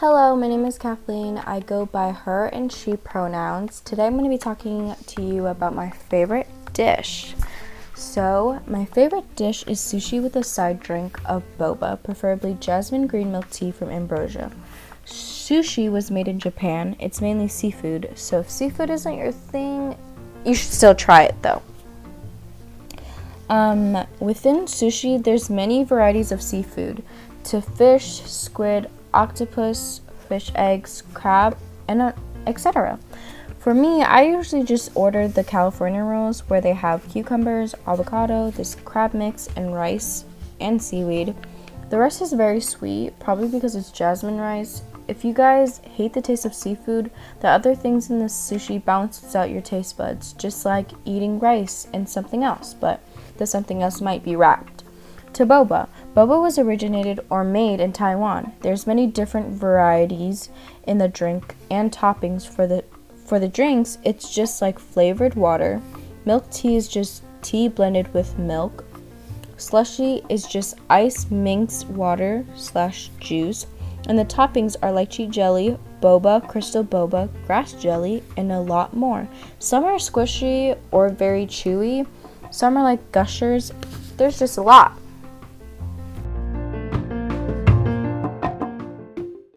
Hello, my name is Kathleen. I go by her and she pronouns. Today I'm going to be talking to you about my favorite dish. So, my favorite dish is sushi with a side drink of boba, preferably jasmine green milk tea from Ambrosia. Sushi was made in Japan. It's mainly seafood, so if seafood isn't your thing, you should still try it though. Within sushi, there's many varieties of seafood, to fish, squid, octopus, fish eggs, crab, and etc. For me, I usually just order the California rolls where they have cucumbers, avocado, this crab mix, and rice and seaweed. The rest is very sweet, probably because it's jasmine rice. If you guys hate the taste of seafood, the other things in the sushi bounces out your taste buds, just like eating rice and something else, but the something else might be wrapped. To boba. Boba was originated or made in Taiwan. There's many different varieties in the drink and toppings for the drinks. It's just like flavored water. Milk tea is just tea blended with milk. Slushy is just ice mixed water / juice. And the toppings are lychee jelly, boba, crystal boba, grass jelly, and a lot more. Some are squishy or very chewy. Some are like gushers. There's just a lot.